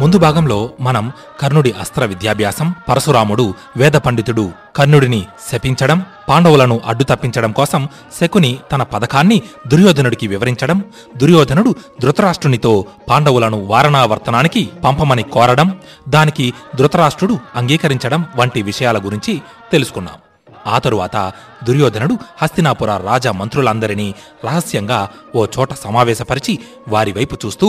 ముందు భాగంలో మనం కర్ణుడి అస్త్ర విద్యాభ్యాసం, పరశురాముడు వేద పండితుడు కర్ణుడిని శపించడం, పాండవులను అడ్డు తప్పించడం కోసం శకుని తన పథకాన్ని దుర్యోధనుడికి వివరించడం, దుర్యోధనుడు ధృతరాష్ట్రునితో పాండవులను వారణావర్తనానికి పంపమని కోరడం, దానికి ధృతరాష్ట్రుడు అంగీకరించడం వంటి విషయాల గురించి తెలుసుకున్నాం. ఆ తరువాత దుర్యోధనుడు హస్తినాపుర రాజ మంత్రులందరినీ రహస్యంగా ఓ చోట సమావేశపరిచి వారివైపు చూస్తూ,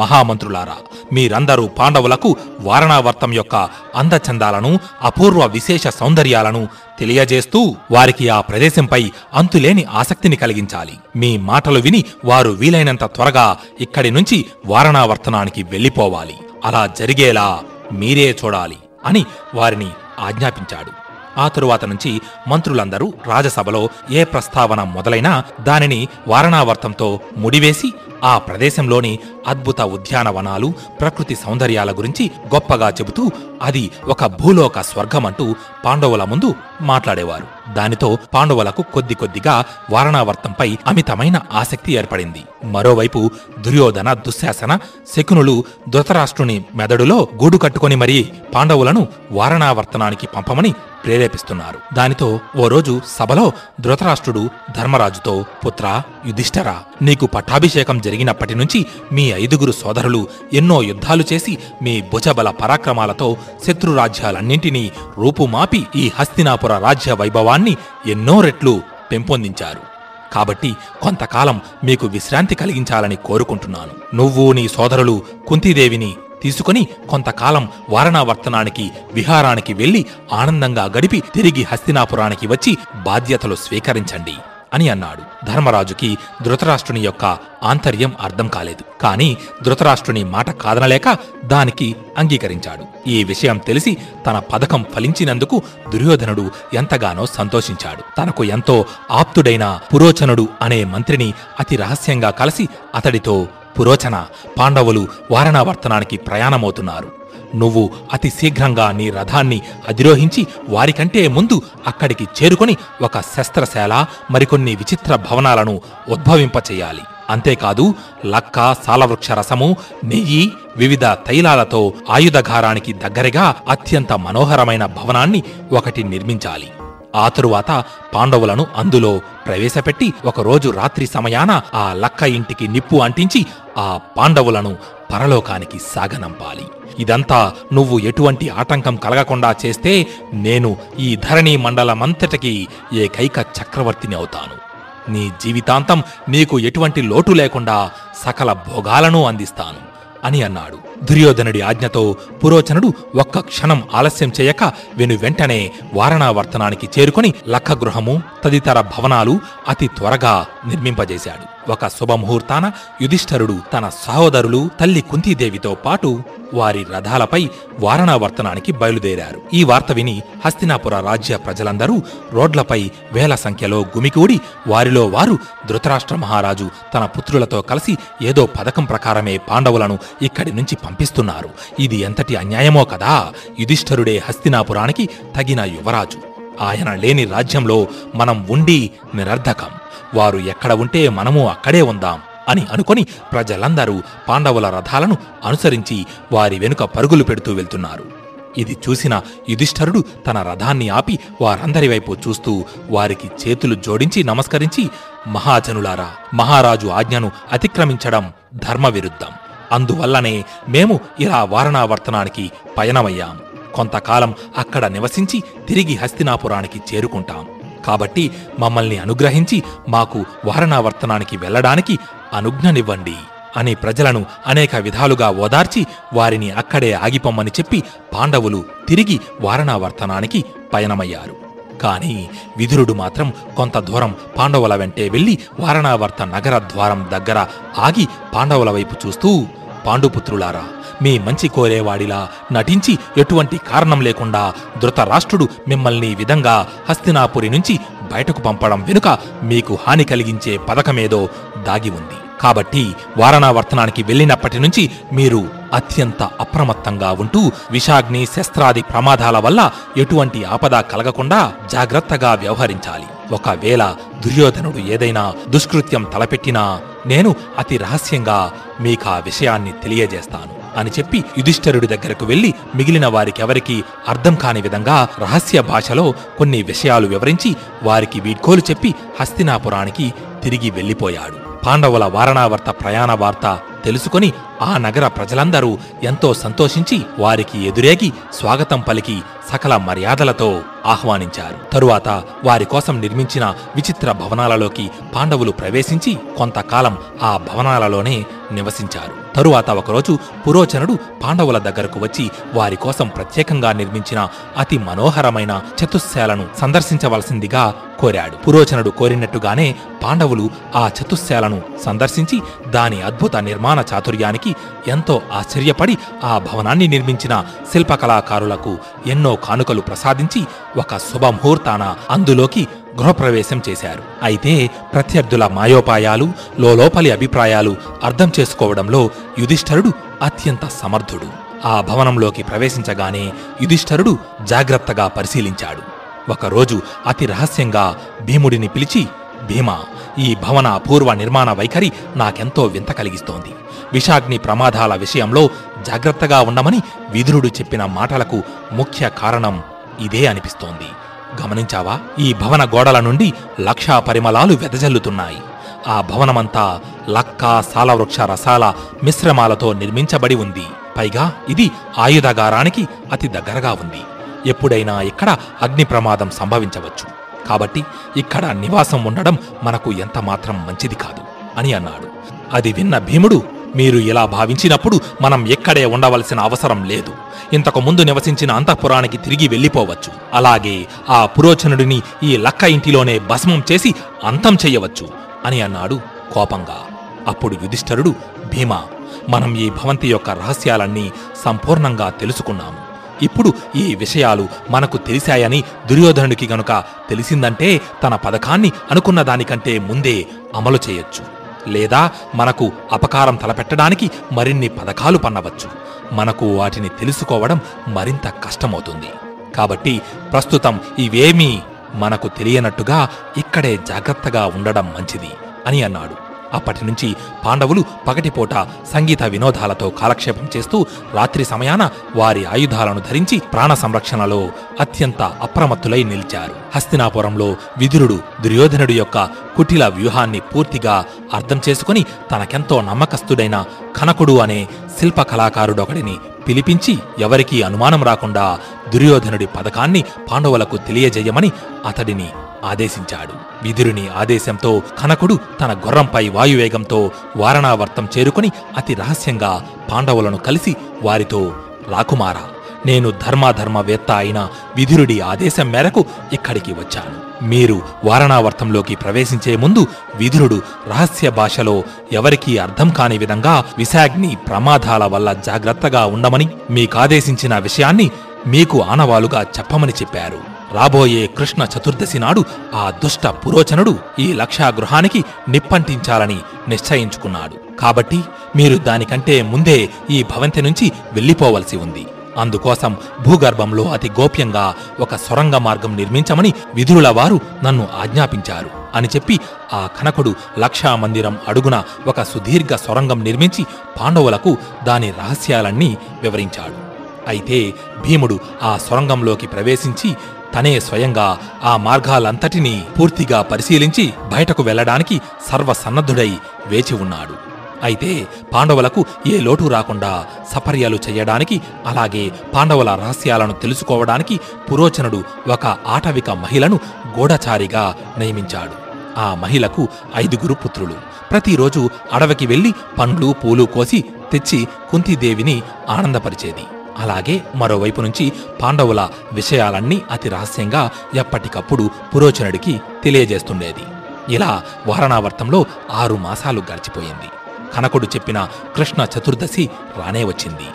మహామంత్రులారా, మీరందరూ పాండవులకు వారణావర్తం యొక్క అందచందాలను, అపూర్వ విశేష సౌందర్యాలను తెలియజేస్తూ వారికి ఆ ప్రదేశంపై అంతులేని ఆసక్తిని కలిగించాలి. మీ మాటలు విని వారు వీలైనంత త్వరగా ఇక్కడి నుంచి వారణావర్తనానికి వెళ్ళిపోవాలి. అలా జరిగేలా మీరే చూడాలి అని వారిని ఆజ్ఞాపించాడు. ఆ తరువాత నుంచి మంత్రులందరూ రాజసభలో ఏ ప్రస్తావన మొదలైనా దానిని వారణావర్తంతో ముడివేసి ఆ ప్రదేశంలోని అద్భుత ఉద్యానవనాలు, ప్రకృతి సౌందర్యాల గురించి గొప్పగా చెబుతూ అది ఒక భూలోక స్వర్గమంటూ పాండవుల ముందు మాట్లాడేవారు. దానితో పాండవులకు కొద్ది కొద్దిగా వారణావర్తంపై అమితమైన ఆసక్తి ఏర్పడింది. మరోవైపు దుర్యోధన, దుశ్శాసన, శకునులు ధృతరాష్ట్రుని మెదడులో గూడు కట్టుకుని మరీ పాండవులను వారణావర్తనానికి పంపమని ప్రేరేపిస్తున్నారు. దానితో ఓ రోజు సభలో ధృతరాష్ట్రుడు ధర్మరాజుతో, పుత్రా యుధిష్ఠరా, నీకు పట్టాభిషేకం జరిగినప్పటి నుంచి మీ 5 సోదరులు ఎన్నో యుద్ధాలు చేసి మీ భుజబల పరాక్రమాలతో శత్రురాజ్యాలన్నింటినీ రూపుమాపి ఈ హస్తినాపుర రాజ్య వైభవాన్ని ఎన్నో రెట్లు పెంపొందించారు. కాబట్టి కొంతకాలం మీకు విశ్రాంతి కలిగించాలని కోరుకుంటున్నాను. నువ్వు నీ సోదరులు కుంతీదేవిని తీసుకుని కొంతకాలం వారణావర్తనానికి, విహారానికి వెళ్లి ఆనందంగా గడిపి తిరిగి హస్తినాపురానికి వచ్చి బాధ్యతలు స్వీకరించండి అని అన్నాడు. ధర్మరాజుకి ధృతరాష్ట్రుని యొక్క ఆంతర్యం అర్థం కాలేదు. కాని ధృతరాష్ట్రుని మాట కాదనలేక దానికి అంగీకరించాడు. ఈ విషయం తెలిసి తన పథకం ఫలించినందుకు దుర్యోధనుడు ఎంతగానో సంతోషించాడు. తనకు ఎంతో ఆప్తుడైన పురోచనుడు అనే మంత్రిని అతి రహస్యంగా కలిసి అతడితో, పురోచన, పాండవులు వారణావర్తనానికి ప్రయాణమవుతున్నారు. నువ్వు అతి శీఘ్రంగా నీ రథాన్ని అధిరోహించి వారికంటే ముందు అక్కడికి చేరుకొని ఒక శస్త్రశాల, మరికొన్ని విచిత్ర భవనాలను ఉద్భవింపచేయాలి. అంతేకాదు లక్క, సాలవృక్ష రసము, నెయ్యి, వివిధ తైలాలతో ఆయుధగారానికి దగ్గరగా అత్యంత మనోహరమైన భవనాన్ని ఒకటి నిర్మించాలి. ఆ తరువాత పాండవులను అందులో ప్రవేశపెట్టి ఒకరోజు రాత్రి సమయాన ఆ లక్క ఇంటికి నిప్పు అంటించి ఆ పాండవులను పరలోకానికి సాగనంపాలి. ఇదంతా నువ్వు ఎటువంటి ఆటంకం కలగకుండా చేస్తే నేను ఈ ధరణీ మండలమంతటికీ ఏకైక చక్రవర్తిని అవుతాను. నీ జీవితాంతం నీకు ఎటువంటి లోటు లేకుండా సకల భోగాలను అందిస్తాను అని అన్నాడు. దుర్యోధనుడి ఆజ్ఞతో పురోచనుడు ఒక్క క్షణం ఆలస్యం చేయక వెంటనే వారణావర్తనానికి చేరుకుని లక్క గృహము తదితర భవనాలు అతి త్వరగా నిర్మింపజేశాడు. ఒక శుభముహూర్తాన యుధిష్ఠరుడు తన సహోదరులు తల్లి కుంతీదేవితో పాటు వారి రథాలపై వారణావర్తనానికి బయలుదేరారు. ఈ వార్త విని హస్తినాపుర రాజ్య ప్రజలందరూ రోడ్లపై వేల సంఖ్యలో గుమికూడి వారిలో వారు ధృతరాష్ట్ర మహారాజు తన పుత్రులతో కలిసి ఏదో పథకం ప్రకారమే పాండవులను ఇక్కడి నుంచి పంపిస్తున్నారు, ఇది ఎంతటి అన్యాయమో కదా, యుధిష్ఠరుడే హస్తినాపురానికి తగిన యువరాజు, ఆయన లేని రాజ్యంలో మనం ఉండి నిరర్ధకం, వారు ఎక్కడ ఉంటే మనము అక్కడే ఉందాం అని అనుకుని ప్రజలందరూ పాండవుల రథాలను అనుసరించి వారి వెనుక పరుగులు పెడుతూ వెళ్తున్నారు. ఇది చూసిన యుధిష్ఠరుడు తన రథాన్ని ఆపి వారందరి వైపు చూస్తూ వారికి చేతులు జోడించి నమస్కరించి, మహాజనులారా, మహారాజు ఆజ్ఞను అతిక్రమించడం ధర్మవిరుద్ధం, అందువల్లనే మేము ఇలా వారణావర్తనానికి పయనమయ్యాం. కొంతకాలం అక్కడ నివసించి తిరిగి హస్తినాపురానికి చేరుకుంటాం. కాబట్టి మమ్మల్ని అనుగ్రహించి మాకు వారణావర్తనానికి వెళ్లడానికి అనుజ్ఞనివ్వండి అని ప్రజలను అనేక విధాలుగా ఓదార్చి వారిని అక్కడే ఆగిపోమ్మని చెప్పి పాండవులు తిరిగి వారణావర్తనానికి పయనమయ్యారు. కాని విదురుడు మాత్రం కొంత దూరం పాండవుల వెంటే వెళ్లి వారణావర్త నగర ద్వారం దగ్గర ఆగి పాండవుల వైపు చూస్తూ, పాండుపుత్రులారా, మీ మంచి కోరేవాడిలా నటించి ఎటువంటి కారణం లేకుండా ధృతరాష్ట్రుడు మిమ్మల్ని ఈ విధంగా హస్తినాపురి నుంచి బయటకు పంపడం వెనుక మీకు హాని కలిగించే పథకమేదో దాగి ఉంది. కాబట్టి వారణావర్తనానికి వెళ్ళినప్పటి నుంచి మీరు అత్యంత అప్రమత్తంగా ఉంటూ విషాగ్ని, శస్త్రాది ప్రమాదాల వల్ల ఎటువంటి ఆపద కలగకుండా జాగ్రత్తగా వ్యవహరించాలి. ఒకవేళ దుర్యోధనుడు ఏదైనా దుష్కృత్యం తలపెట్టినా నేను అతి రహస్యంగా మీకు ఆ విషయాన్ని తెలియజేస్తాను అని చెప్పి యుధిష్ఠరుడి దగ్గరకు వెళ్లి మిగిలిన వారికెవరికీ అర్థం కాని విధంగా రహస్య భాషలో కొన్ని విషయాలు వివరించి వారికి వీడ్కోలు చెప్పి హస్తినాపురానికి తిరిగి వెళ్లిపోయాడు. పాండవుల వారణావర్త ప్రయాణ వార్త తెలుసుకుని ఆ నగర ప్రజలందరూ ఎంతో సంతోషించి వారికి ఎదురేగి స్వాగతం పలికి సకల మర్యాదలతో ఆహ్వానించారు. తరువాత వారి కోసం నిర్మించిన విచిత్ర భవనాలలోకి పాండవులు ప్రవేశించి కొంతకాలం ఆ భవనాలలోనే నివసించారు. తరువాత ఒకరోజు పురోచనుడు పాండవుల దగ్గరకు వచ్చి వారి కోసం ప్రత్యేకంగా నిర్మించిన అతి మనోహరమైన చతుస్శాలను సందర్శించవలసిందిగా కోరాడు. పురోచనుడు కోరినట్టుగానే పాండవులు ఆ చతుస్శాలను సందర్శించి దాని అద్భుత నిర్మాణ చాతుర్యానికి ఎంతో ఆశ్చర్యపడి ఆ భవనాన్ని నిర్మించిన శిల్పకళాకారులకు ఎన్నో కానుకలు ప్రసాదించి ఒక శుభముహూర్తాన అందులోకి గృహప్రవేశం చేశారు. అయితే ప్రత్యర్థుల మాయోపాయాలు, లోలోపలి అభిప్రాయాలు అర్థం చేసుకోవడంలో యుధిష్ఠరుడు అత్యంత సమర్థుడు. ఆ భవనంలోకి ప్రవేశించగానే యుధిష్ఠరుడు జాగ్రత్తగా పరిశీలించాడు. ఒకరోజు అతి రహస్యంగా భీముడిని పిలిచి, భీమా, ఈ భవన అపూర్వ నిర్మాణ వైఖరి నాకెంతో వింత కలిగిస్తోంది. విషాగ్ని ప్రమాదాల విషయంలో జాగ్రత్తగా ఉండమని విదురుడు చెప్పిన మాటలకు ముఖ్య కారణం ఇదే అనిపిస్తోంది. గమనించావా? ఈ భవన గోడల నుండి లక్షా పరిమళాలు వెదజల్లుతున్నాయి. ఆ భవనమంతా లక్కా సాలవృక్ష రసాల మిశ్రమాలతో నిర్మించబడి ఉంది. పైగా ఇది ఆయుధాగారానికి అతి దగ్గరగా ఉంది. ఎప్పుడైనా ఇక్కడ అగ్ని ప్రమాదం సంభవించవచ్చు. కాబట్టి ఇక్కడ నివాసం ఉండడం మనకు ఎంతమాత్రం మంచిది కాదు అని అన్నాడు. అది విన్న భీముడు, మీరు ఇలా భావించినప్పుడు మనం ఎక్కడే ఉండవలసిన అవసరం లేదు. ఇంతకు ముందు నివసించిన అంతఃపురానికి తిరిగి వెళ్ళిపోవచ్చు. అలాగే ఆ పురోచనుడిని ఈ లక్క ఇంటిలోనే భస్మం చేసి అంతం చెయ్యవచ్చు అని అన్నాడు కోపంగా. అప్పుడు యుధిష్ఠరుడు, భీమా, మనం ఈ భవంతి యొక్క రహస్యాలన్నీ సంపూర్ణంగా తెలుసుకున్నాము. ఇప్పుడు ఈ విషయాలు మనకు తెలిసాయని దుర్యోధనుడికి గనుక తెలిసిందంటే తన పథకాన్ని అనుకున్న దానికంటే ముందే అమలు చేయొచ్చు. లేదా మనకు అపకారం తలపెట్టడానికి మరిన్ని పథకాలు పన్నవచ్చు. మనకు వాటిని తెలుసుకోవడం మరింత కష్టమవుతుంది. కాబట్టి ప్రస్తుతం ఇవేమీ మనకు తెలియనట్టుగా ఇక్కడే జాగ్రత్తగా ఉండడం మంచిది అని అన్నాడు. అప్పటినుంచి పాండవులు పగటిపూట సంగీత వినోదాలతో కాలక్షేపం చేస్తూ రాత్రి సమయాన వారి ఆయుధాలను ధరించి ప్రాణ సంరక్షణలో అత్యంత అప్రమత్తులై నిలిచారు. హస్తినాపురంలో విదురుడు దుర్యోధనుడి యొక్క కుటిల వ్యూహాన్ని పూర్తిగా అర్థం చేసుకుని తనకెంతో నమ్మకస్తుడైన కనకుడు అనే శిల్ప కళాకారుడొకడిని పిలిపించి ఎవరికీ అనుమానం రాకుండా దుర్యోధనుడి పథకాన్ని పాండవులకు తెలియజేయమని అతడిని ఆదేశించాడు. విదురుని ఆదేశంతో కనకుడు తన గుర్రంపై వాయువేగంతో వారణావర్తం చేరుకుని అతి రహస్యంగా పాండవులను కలిసి వారితో, రాకుమారా, నేను ధర్మాధర్మవేత్త అయిన విదురుడి ఆదేశం మేరకు ఇక్కడికి వచ్చాను. మీరు వారణావర్తంలోకి ప్రవేశించే ముందు విదురుడు రహస్య భాషలో ఎవరికీ అర్థం కాని విధంగా విషాగ్ని ప్రమాదాల వల్ల జాగ్రత్తగా ఉండమని మీకాదేశించిన విషయాన్ని మీకు ఆనవాలుగా చెప్పమని చెప్పారు. రాబోయే కృష్ణ చతుర్దశి నాడు ఆ దుష్ట పురోచనుడు ఈ లక్షా గృహానికి నిప్పంటించాలని నిశ్చయించుకున్నాడు. కాబట్టి మీరు దానికంటే ముందే ఈ భవంతి నుంచి వెళ్ళిపోవలసి ఉంది. అందుకోసం భూగర్భంలో అతి గోప్యంగా ఒక సొరంగ మార్గం నిర్మించమని విదురుల వారు నన్ను ఆజ్ఞాపించారు అని చెప్పి ఆ కనకుడు లక్షా మందిరం అడుగున ఒక సుదీర్ఘ సొరంగం నిర్మించి పాండవులకు దాని రహస్యాలన్నీ వివరించాడు. అయితే భీముడు ఆ సొరంగంలోకి ప్రవేశించి తనే స్వయంగా ఆ మార్గాలంతటినీ పూర్తిగా పరిశీలించి బయటకు వెళ్లడానికి సర్వసన్నద్ధుడై వేచి ఉన్నాడు. అయితే పాండవులకు ఏ లోటు రాకుండా సపర్యలు చేయడానికి, అలాగే పాండవుల రహస్యాలను తెలుసుకోవడానికి పురోచనుడు ఒక ఆటవిక మహిళను గూఢచారిగా నియమించాడు. ఆ మహిళకు 5 పుత్రులు. ప్రతిరోజు అడవికి వెళ్లి పండ్లు పూలు కోసి తెచ్చి కుంతీదేవిని ఆనందపరిచేది. అలాగే మరోవైపు నుంచి పాండవుల విషయాలన్నీ అతి రహస్యంగా ఎప్పటికప్పుడు పురోచనుడికి తెలియజేస్తుండేది. ఇలా వారణావర్తంలో 6 గడిచిపోయింది. కనకుడు చెప్పిన కృష్ణ చతుర్దశి రానే వచ్చింది.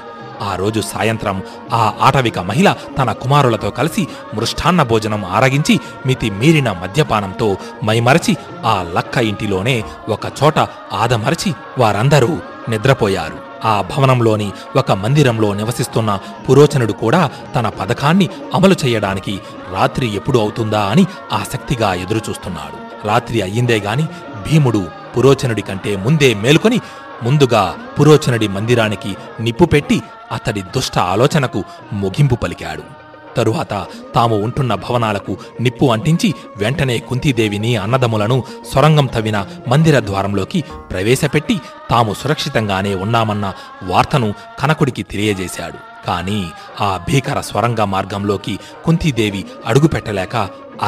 ఆ రోజు సాయంత్రం ఆ ఆటవిక మహిళ తన కుమారులతో కలిసి మృష్టాన్న భోజనం ఆరగించి మితి మీరిన మద్యపానంతో మైమరచి ఆ లక్క ఇంటిలోనే ఒకచోట ఆదమరచి వారందరూ నిద్రపోయారు. ఆ భవనంలోని ఒక మందిరంలో నివసిస్తున్న పురోచనుడు కూడా తన పథకాన్ని అమలు చేయడానికి రాత్రి ఎప్పుడు అవుతుందా అని ఆసక్తిగా ఎదురుచూస్తున్నాడు. రాత్రి అయ్యిందేగాని భీముడు పురోచనుడి కంటే ముందే మేల్కొని ముందుగా పురోచనుడి మందిరానికి నిప్పు పెట్టి అతడి దుష్ట ఆలోచనకు ముగింపు పలికాడు. తరువాత తాము ఉంటున్న భవనాలకు నిప్పు అంటించి వెంటనే కుంతీదేవిని అన్నదములను సొరంగం తవ్విన మందిర ద్వారంలోకి ప్రవేశపెట్టి తాము సురక్షితంగానే ఉన్నామన్న వార్తను కనకుడికి తెలియజేశాడు. కానీ ఆ భీకర సొరంగ మార్గంలోకి కుంతీదేవి అడుగుపెట్టలేక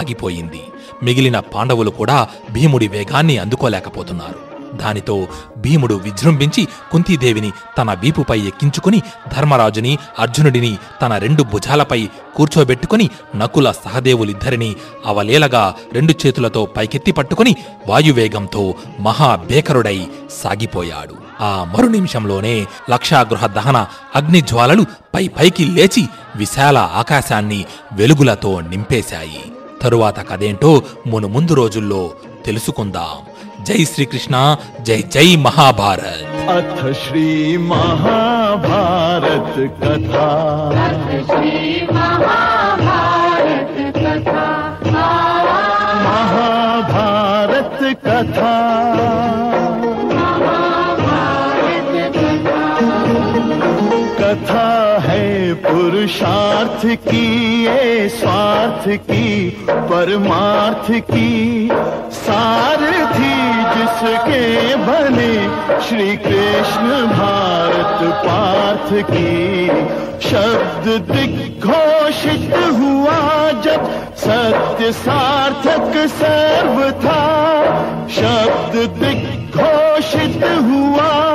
ఆగిపోయింది. మిగిలిన పాండవులు కూడా భీముడి వేగాన్ని అందుకోలేకపోతున్నారు. దానితో భీముడు విజృంభించి కుంతీదేవిని తన వీపుపై ఎక్కించుకుని ధర్మరాజుని, అర్జునుడిని తన రెండు భుజాలపై కూర్చోబెట్టుకుని నకుల సహదేవులిద్దరినీ అవలేలగా రెండు చేతులతో పైకెత్తి పట్టుకుని వాయువేగంతో మహాభేకరుడై సాగిపోయాడు. ఆ మరునిమిషంలోనే లక్షాగృహ దహన అగ్నిజ్వాలలు పైకి లేచి విశాల ఆకాశాన్ని వెలుగులతో నింపేశాయి. తరువాత కదేంటో మునుముందు రోజుల్లో తెలుసుకుందాం. జై శ్రీకృష్ణ, జై జై మహాభారత్. అథ శ్రీ మహాభారత కథా మహాభారత కథా కథా హై పురుషార్థ కీ स्वार्थ की परमार्थ की सारथी जिसके बने श्री कृष्ण भारत पार्थ की शब्द दिग्घोषित हुआ जब सत्य सार्थक सर्व था शब्द दिग्घोषित हुआ